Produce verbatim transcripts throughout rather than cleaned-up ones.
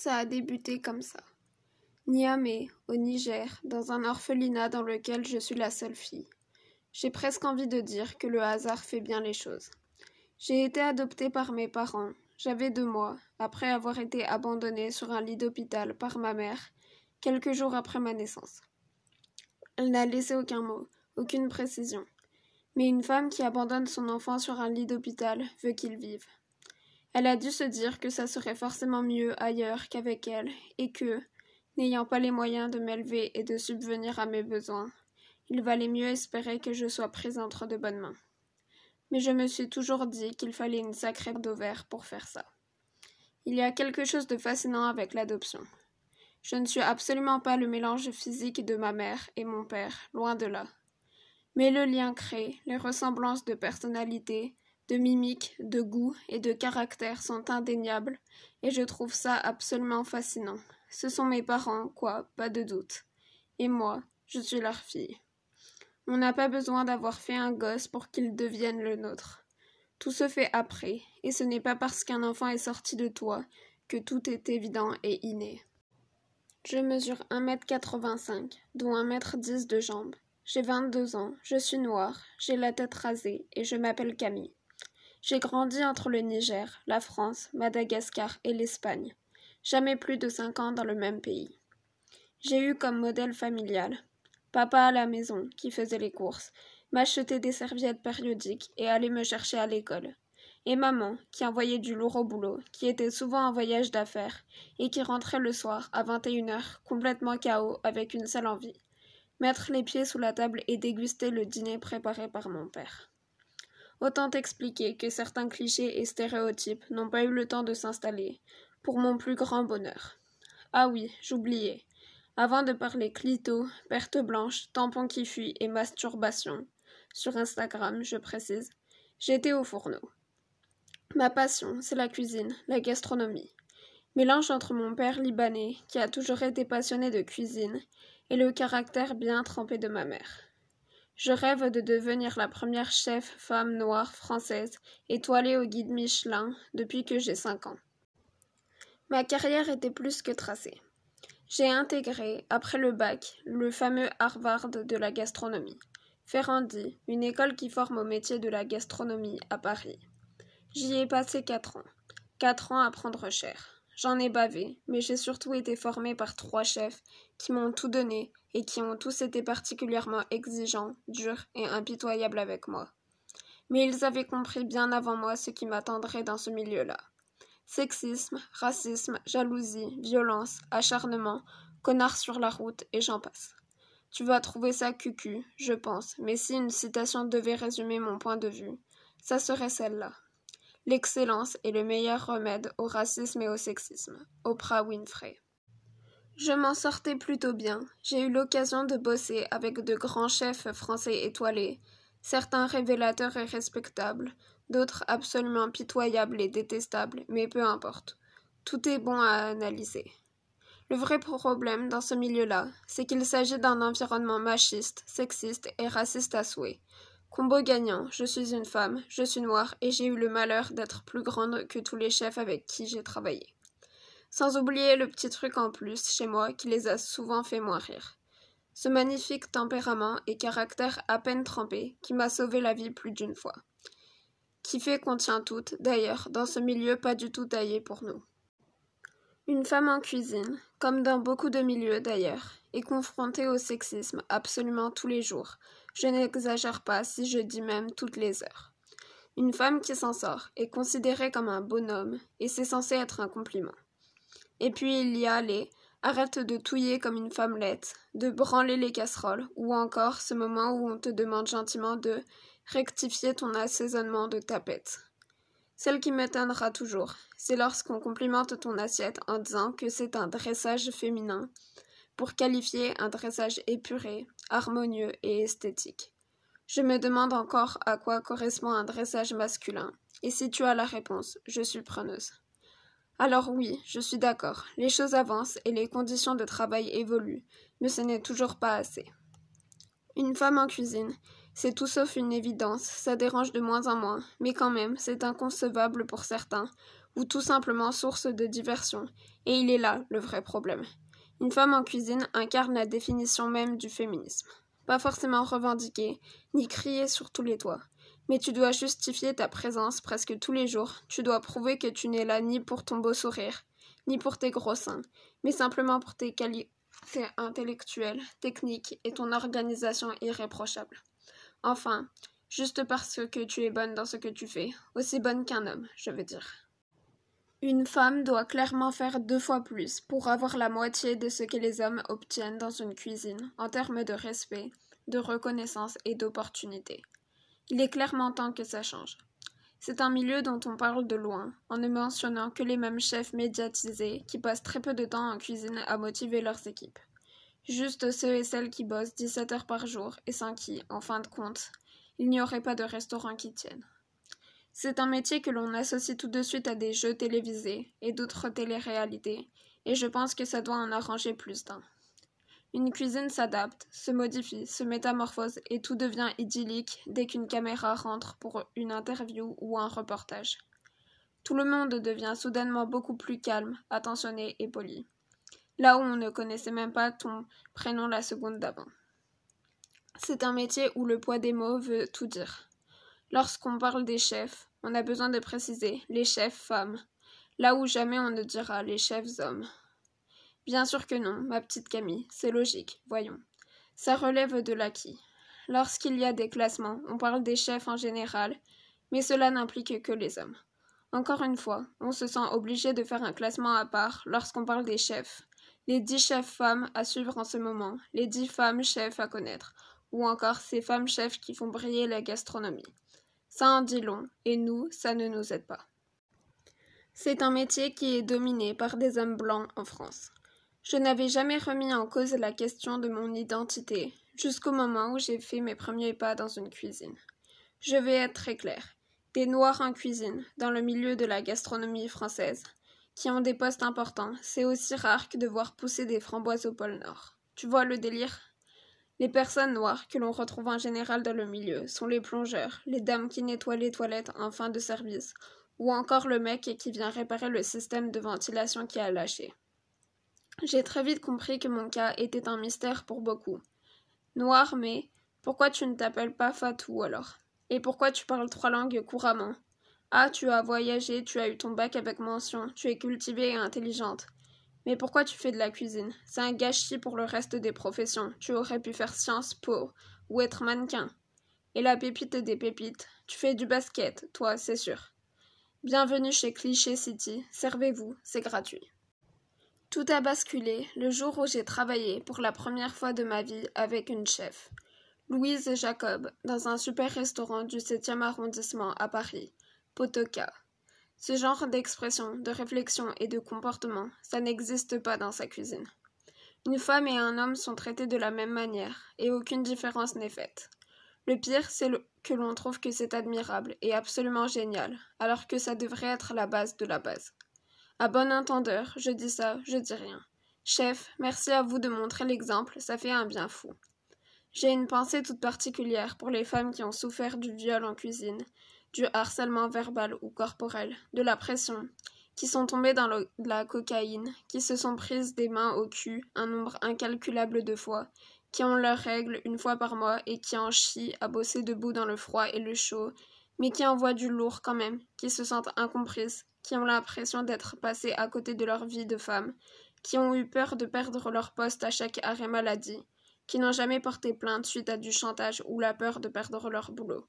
ça a débuté comme ça. Niamey, au Niger, dans un orphelinat dans lequel je suis la seule fille. J'ai presque envie de dire que le hasard fait bien les choses. J'ai été adoptée par mes parents. J'avais deux mois, après avoir été abandonnée sur un lit d'hôpital par ma mère, quelques jours après ma naissance. Elle n'a laissé aucun mot, aucune précision. Mais une femme qui abandonne son enfant sur un lit d'hôpital veut qu'il vive. Elle a dû se dire que ça serait forcément mieux ailleurs qu'avec elle, et que, n'ayant pas les moyens de m'élever et de subvenir à mes besoins, il valait mieux espérer que je sois prise entre de bonnes mains. Mais je me suis toujours dit qu'il fallait une sacrée bande d'ovaires pour faire ça. Il y a quelque chose de fascinant avec l'adoption. Je ne suis absolument pas le mélange physique de ma mère et mon père, loin de là. Mais le lien créé, les ressemblances de personnalité, de mimique, de goût et de caractère sont indéniables, et je trouve ça absolument fascinant. Ce sont mes parents, quoi, pas de doute. Et moi, je suis leur fille. On n'a pas besoin d'avoir fait un gosse pour qu'il devienne le nôtre. Tout se fait après, et ce n'est pas parce qu'un enfant est sorti de toi que tout est évident et inné. Je mesure un mètre quatre-vingt-cinq, dont un mètre dix de jambes. J'ai vingt-deux ans, je suis noire, j'ai la tête rasée et je m'appelle Camille. J'ai grandi entre le Niger, la France, Madagascar et l'Espagne. Jamais plus de cinq ans dans le même pays. J'ai eu comme modèle familial papa à la maison qui faisait les courses, m'achetait des serviettes périodiques et allait me chercher à l'école. Et maman qui envoyait du lourd au boulot, qui était souvent en voyage d'affaires et qui rentrait le soir à vingt et une heures complètement K O avec une seule envie. Mettre les pieds sous la table et déguster le dîner préparé par mon père. Autant expliquer que certains clichés et stéréotypes n'ont pas eu le temps de s'installer, pour mon plus grand bonheur. Ah oui, j'oubliais. Avant de parler clito, perte blanche, tampon qui fuit et masturbation, sur Instagram, je précise, j'étais au fourneau. Ma passion, c'est la cuisine, la gastronomie. Mélange entre mon père libanais, qui a toujours été passionné de cuisine, et le caractère bien trempé de ma mère. Je rêve de devenir la première chef femme noire française étoilée au guide Michelin depuis que j'ai cinq ans. Ma carrière était plus que tracée. J'ai intégré, après le bac, le fameux Harvard de la gastronomie, Ferrandi, une école qui forme au métier de la gastronomie à Paris. J'y ai passé quatre ans. quatre ans à prendre cher. J'en ai bavé, mais j'ai surtout été formée par trois chefs qui m'ont tout donné et qui ont tous été particulièrement exigeants, durs et impitoyables avec moi. Mais ils avaient compris bien avant moi ce qui m'attendrait dans ce milieu-là. Sexisme, racisme, jalousie, violence, acharnement, connard sur la route, et j'en passe. Tu vas trouver ça cucu, je pense, mais si une citation devait résumer mon point de vue, ça serait celle-là. L'excellence est le meilleur remède au racisme et au sexisme. Oprah Winfrey. Je m'en sortais plutôt bien. J'ai eu l'occasion de bosser avec de grands chefs français étoilés, certains révélateurs et respectables, d'autres absolument pitoyables et détestables, mais peu importe. Tout est bon à analyser. Le vrai problème dans ce milieu-là, c'est qu'il s'agit d'un environnement machiste, sexiste et raciste à souhait. Combo gagnant, je suis une femme, je suis noire et j'ai eu le malheur d'être plus grande que tous les chefs avec qui j'ai travaillé. Sans oublier le petit truc en plus chez moi qui les a souvent fait moins rire. Ce magnifique tempérament et caractère à peine trempé qui m'a sauvé la vie plus d'une fois. Qui fait qu'on tient toutes, d'ailleurs, dans ce milieu pas du tout taillé pour nous. Une femme en cuisine, comme dans beaucoup de milieux d'ailleurs, est confrontée au sexisme absolument tous les jours. Je n'exagère pas si je dis même toutes les heures. Une femme qui s'en sort est considérée comme un bonhomme et c'est censé être un compliment. Et puis il y a les « arrête de touiller comme une femmelette », de branler les casseroles ou encore ce moment où on te demande gentiment de rectifier ton assaisonnement de tapette. Celle qui m'étonnera toujours, c'est lorsqu'on complimente ton assiette en disant que c'est un dressage féminin, pour qualifier un dressage épuré, harmonieux et esthétique. Je me demande encore à quoi correspond un dressage masculin, et si tu as la réponse, je suis preneuse. Alors oui, je suis d'accord, les choses avancent et les conditions de travail évoluent, mais ce n'est toujours pas assez. Une femme en cuisine, c'est tout sauf une évidence, ça dérange de moins en moins, mais quand même, c'est inconcevable pour certains, ou tout simplement source de diversion. Et il est là, le vrai problème. Une femme en cuisine incarne la définition même du féminisme. Pas forcément revendiquée, ni criée sur tous les toits. Mais tu dois justifier ta présence presque tous les jours, tu dois prouver que tu n'es là ni pour ton beau sourire, ni pour tes gros seins, mais simplement pour tes qualités intellectuelles, techniques et ton organisation irréprochable. Enfin, juste parce que tu es bonne dans ce que tu fais, aussi bonne qu'un homme, je veux dire. Une femme doit clairement faire deux fois plus pour avoir la moitié de ce que les hommes obtiennent dans une cuisine en termes de respect, de reconnaissance et d'opportunité. Il est clairement temps que ça change. C'est un milieu dont on parle de loin, en ne mentionnant que les mêmes chefs médiatisés qui passent très peu de temps en cuisine à motiver leurs équipes. Juste ceux et celles qui bossent dix-sept heures par jour et sans qui, en fin de compte, il n'y aurait pas de restaurant qui tienne. C'est un métier que l'on associe tout de suite à des jeux télévisés et d'autres téléréalités, et je pense que ça doit en arranger plus d'un. Une cuisine s'adapte, se modifie, se métamorphose et tout devient idyllique dès qu'une caméra rentre pour une interview ou un reportage. Tout le monde devient soudainement beaucoup plus calme, attentionné et poli. Là où on ne connaissait même pas ton prénom la seconde d'avant. C'est un métier où le poids des mots veut tout dire. Lorsqu'on parle des chefs, on a besoin de préciser les chefs femmes, là où jamais on ne dira les chefs hommes. Bien sûr que non, ma petite Camille, c'est logique, voyons. Ça relève de l'acquis. Lorsqu'il y a des classements, on parle des chefs en général, mais cela n'implique que les hommes. Encore une fois, on se sent obligé de faire un classement à part lorsqu'on parle des chefs. Les dix chefs femmes à suivre en ce moment, les dix femmes chefs à connaître, ou encore ces femmes chefs qui font briller la gastronomie. Ça en dit long, et nous, ça ne nous aide pas. C'est un métier qui est dominé par des hommes blancs en France. Je n'avais jamais remis en cause la question de mon identité, jusqu'au moment où j'ai fait mes premiers pas dans une cuisine. Je vais être très claire, des Noirs en cuisine, dans le milieu de la gastronomie française, qui ont des postes importants, c'est aussi rare que de voir pousser des framboises au pôle Nord. Tu vois le délire ? Les personnes noires que l'on retrouve en général dans le milieu sont les plongeurs, les dames qui nettoient les toilettes en fin de service, ou encore le mec qui vient réparer le système de ventilation qui a lâché. J'ai très vite compris que mon cas était un mystère pour beaucoup. Noir, mais pourquoi tu ne t'appelles pas Fatou alors? Et pourquoi tu parles trois langues couramment? Ah, tu as voyagé, tu as eu ton bac avec mention, tu es cultivée et intelligente. Mais pourquoi tu fais de la cuisine? C'est un gâchis pour le reste des professions. Tu aurais pu faire Sciences Po ou être mannequin. Et la pépite des pépites, tu fais du basket, toi, c'est sûr. Bienvenue chez Cliché City, servez-vous, c'est gratuit. Tout a basculé le jour où j'ai travaillé pour la première fois de ma vie avec une chef, Louise Jacob, dans un super restaurant du septième arrondissement à Paris, Potoka. Ce genre d'expression, de réflexion et de comportement, ça n'existe pas dans sa cuisine. Une femme et un homme sont traités de la même manière, et aucune différence n'est faite. Le pire, c'est que l'on trouve que c'est admirable et absolument génial, alors que ça devrait être la base de la base. À bon entendeur, je dis ça, je dis rien. Chef, merci à vous de montrer l'exemple, ça fait un bien fou. J'ai une pensée toute particulière pour les femmes qui ont souffert du viol en cuisine, du harcèlement verbal ou corporel, de la pression, qui sont tombées dans le, de la cocaïne, qui se sont prises des mains au cul un nombre incalculable de fois, qui ont leurs règles une fois par mois et qui en chient à bosser debout dans le froid et le chaud, mais qui envoient du lourd quand même, qui se sentent incomprises, qui ont l'impression d'être passées à côté de leur vie de femme, qui ont eu peur de perdre leur poste à chaque arrêt maladie, qui n'ont jamais porté plainte suite à du chantage ou la peur de perdre leur boulot.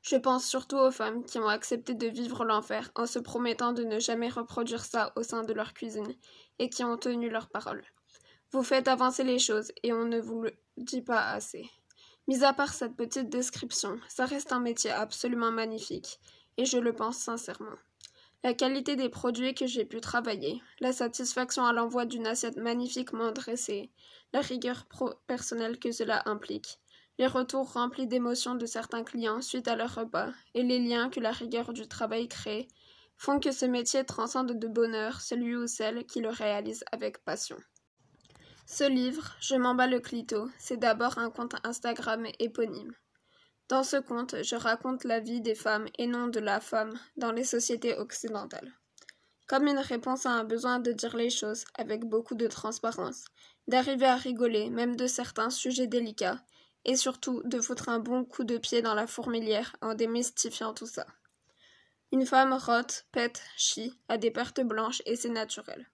Je pense surtout aux femmes qui ont accepté de vivre l'enfer en se promettant de ne jamais reproduire ça au sein de leur cuisine et qui ont tenu leur parole. Vous faites avancer les choses et on ne vous le dit pas assez. Mis à part cette petite description, ça reste un métier absolument magnifique et je le pense sincèrement. La qualité des produits que j'ai pu travailler, la satisfaction à l'envoi d'une assiette magnifiquement dressée, la rigueur personnelle que cela implique, les retours remplis d'émotions de certains clients suite à leur repas et les liens que la rigueur du travail crée font que ce métier transcende de bonheur celui ou celle qui le réalise avec passion. Ce livre, Je m'en bats le clito, c'est d'abord un compte Instagram éponyme. Dans ce conte, je raconte la vie des femmes et non de la femme dans les sociétés occidentales. Comme une réponse à un besoin de dire les choses avec beaucoup de transparence, d'arriver à rigoler même de certains sujets délicats, et surtout de foutre un bon coup de pied dans la fourmilière en démystifiant tout ça. Une femme rote, pète, chie, a des pertes blanches et c'est naturel.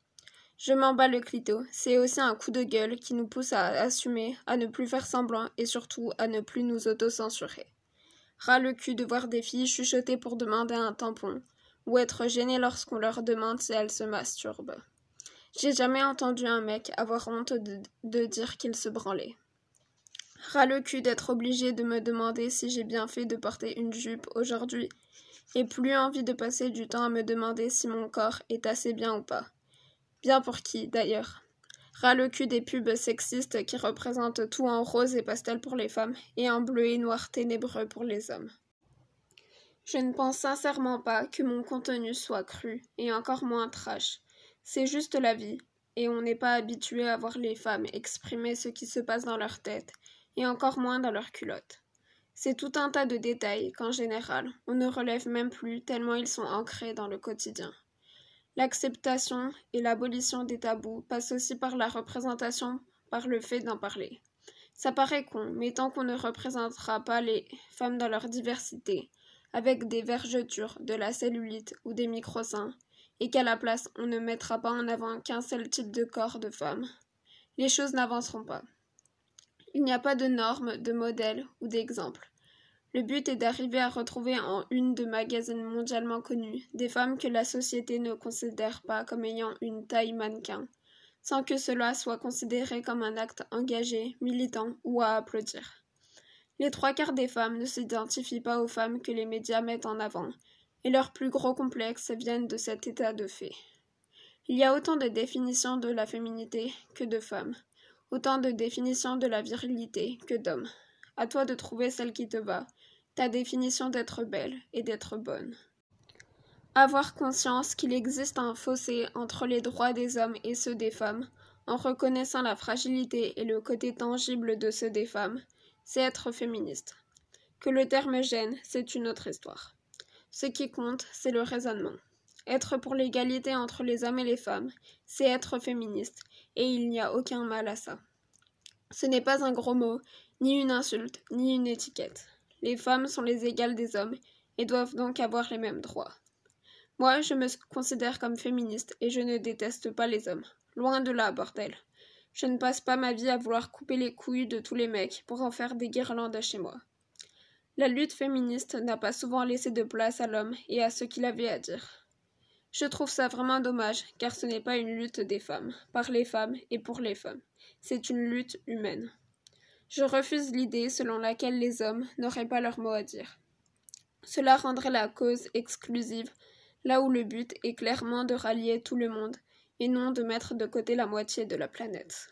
Je m'en bats le clito, c'est aussi un coup de gueule qui nous pousse à assumer, à ne plus faire semblant et surtout à ne plus nous autocensurer. Ras le cul de voir des filles chuchoter pour demander un tampon, ou être gênées lorsqu'on leur demande si elles se masturbent. J'ai jamais entendu un mec avoir honte de, de dire qu'il se branlait. Ras le cul d'être obligé de me demander si j'ai bien fait de porter une jupe aujourd'hui, et plus envie de passer du temps à me demander si mon corps est assez bien ou pas. Bien pour qui, d'ailleurs. Ras le cul des pubs sexistes qui représentent tout en rose et pastel pour les femmes et en bleu et noir ténébreux pour les hommes. Je ne pense sincèrement pas que mon contenu soit cru et encore moins trash. C'est juste la vie et on n'est pas habitué à voir les femmes exprimer ce qui se passe dans leur tête et encore moins dans leur culotte. C'est tout un tas de détails qu'en général, on ne relève même plus tellement ils sont ancrés dans le quotidien. L'acceptation et l'abolition des tabous passent aussi par la représentation, par le fait d'en parler. Ça paraît con, mais tant qu'on ne représentera pas les femmes dans leur diversité, avec des vergetures, de la cellulite ou des micro-seins, et qu'à la place on ne mettra pas en avant qu'un seul type de corps de femme, les choses n'avanceront pas. Il n'y a pas de normes, de modèles ou d'exemples. Le but est d'arriver à retrouver en une de magazines mondialement connus des femmes que la société ne considère pas comme ayant une taille mannequin, sans que cela soit considéré comme un acte engagé, militant ou à applaudir. Les trois quarts des femmes ne s'identifient pas aux femmes que les médias mettent en avant, et leurs plus gros complexes viennent de cet état de fait. Il y a autant de définitions de la féminité que de femmes, autant de définitions de la virilité que d'hommes. À toi de trouver celle qui te va, ta définition d'être belle et d'être bonne. Avoir conscience qu'il existe un fossé entre les droits des hommes et ceux des femmes, en reconnaissant la fragilité et le côté tangible de ceux des femmes, c'est être féministe. Que le terme gêne, c'est une autre histoire. Ce qui compte, c'est le raisonnement. Être pour l'égalité entre les hommes et les femmes, c'est être féministe, et il n'y a aucun mal à ça. Ce n'est pas un gros mot, ni une insulte, ni une étiquette. Les femmes sont les égales des hommes et doivent donc avoir les mêmes droits. Moi, je me considère comme féministe et je ne déteste pas les hommes. Loin de là, bordel. Je ne passe pas ma vie à vouloir couper les couilles de tous les mecs pour en faire des guirlandes chez moi. La lutte féministe n'a pas souvent laissé de place à l'homme et à ce qu'il avait à dire. Je trouve ça vraiment dommage, car ce n'est pas une lutte des femmes, par les femmes et pour les femmes. C'est une lutte humaine. Je refuse l'idée selon laquelle les hommes n'auraient pas leur mot à dire. Cela rendrait la cause exclusive, là où le but est clairement de rallier tout le monde, et non de mettre de côté la moitié de la planète.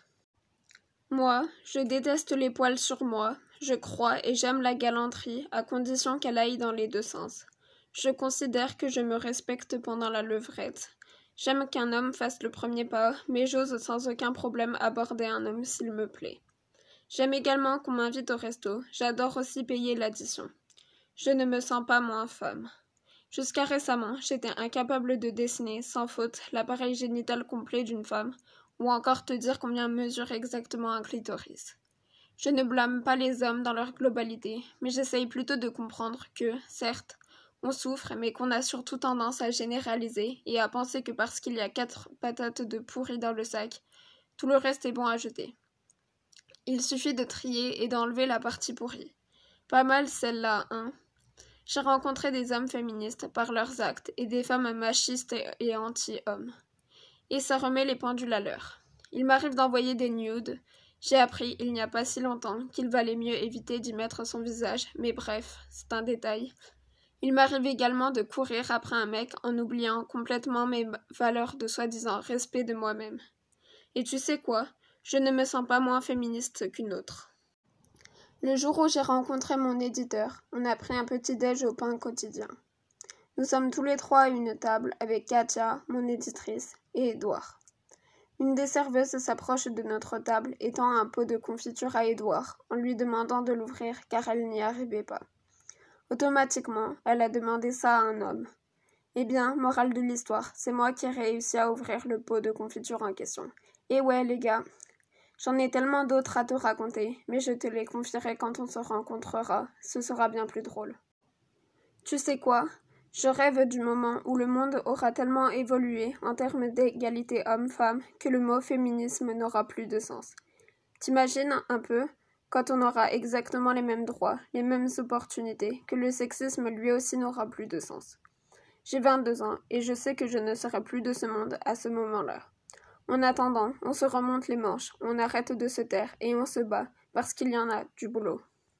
Moi, je déteste les poils sur moi, je crois et j'aime la galanterie, à condition qu'elle aille dans les deux sens. Je considère que je me respecte pendant la levrette. J'aime qu'un homme fasse le premier pas, mais j'ose sans aucun problème aborder un homme s'il me plaît. J'aime également qu'on m'invite au resto, j'adore aussi payer l'addition. Je ne me sens pas moins femme. Jusqu'à récemment, j'étais incapable de dessiner, sans faute, l'appareil génital complet d'une femme, ou encore te dire combien mesure exactement un clitoris. Je ne blâme pas les hommes dans leur globalité, mais j'essaye plutôt de comprendre que, certes, on souffre, mais qu'on a surtout tendance à généraliser et à penser que parce qu'il y a quatre patates de pourri dans le sac, tout le reste est bon à jeter. Il suffit de trier et d'enlever la partie pourrie. Pas mal celle-là, hein? J'ai rencontré des hommes féministes par leurs actes et des femmes machistes et anti-hommes. Et ça remet les pendules à l'heure. Il m'arrive d'envoyer des nudes. J'ai appris il n'y a pas si longtemps qu'il valait mieux éviter d'y mettre son visage, mais bref, c'est un détail. Il m'arrive également de courir après un mec en oubliant complètement mes valeurs de soi-disant respect de moi-même. Et tu sais quoi? Je ne me sens pas moins féministe qu'une autre. Le jour où j'ai rencontré mon éditeur, on a pris un petit déj au pain quotidien. Nous sommes tous les trois à une table avec Katia, mon éditrice, et Édouard. Une des serveuses s'approche de notre table et tend un pot de confiture à Édouard en lui demandant de l'ouvrir car elle n'y arrivait pas. Automatiquement, elle a demandé ça à un homme. Eh bien, morale de l'histoire, c'est moi qui ai réussi à ouvrir le pot de confiture en question. Et ouais, les gars, j'en ai tellement d'autres à te raconter, mais je te les confierai quand on se rencontrera, ce sera bien plus drôle. Tu sais quoi ? Je rêve du moment où le monde aura tellement évolué en termes d'égalité homme-femme que le mot féminisme n'aura plus de sens. T'imagines un peu, quand on aura exactement les mêmes droits, les mêmes opportunités, que le sexisme lui aussi n'aura plus de sens. J'ai vingt-deux ans et je sais que je ne serai plus de ce monde à ce moment-là. En attendant, on se remonte les manches, on arrête de se taire et on se bat parce qu'il y en a du boulot.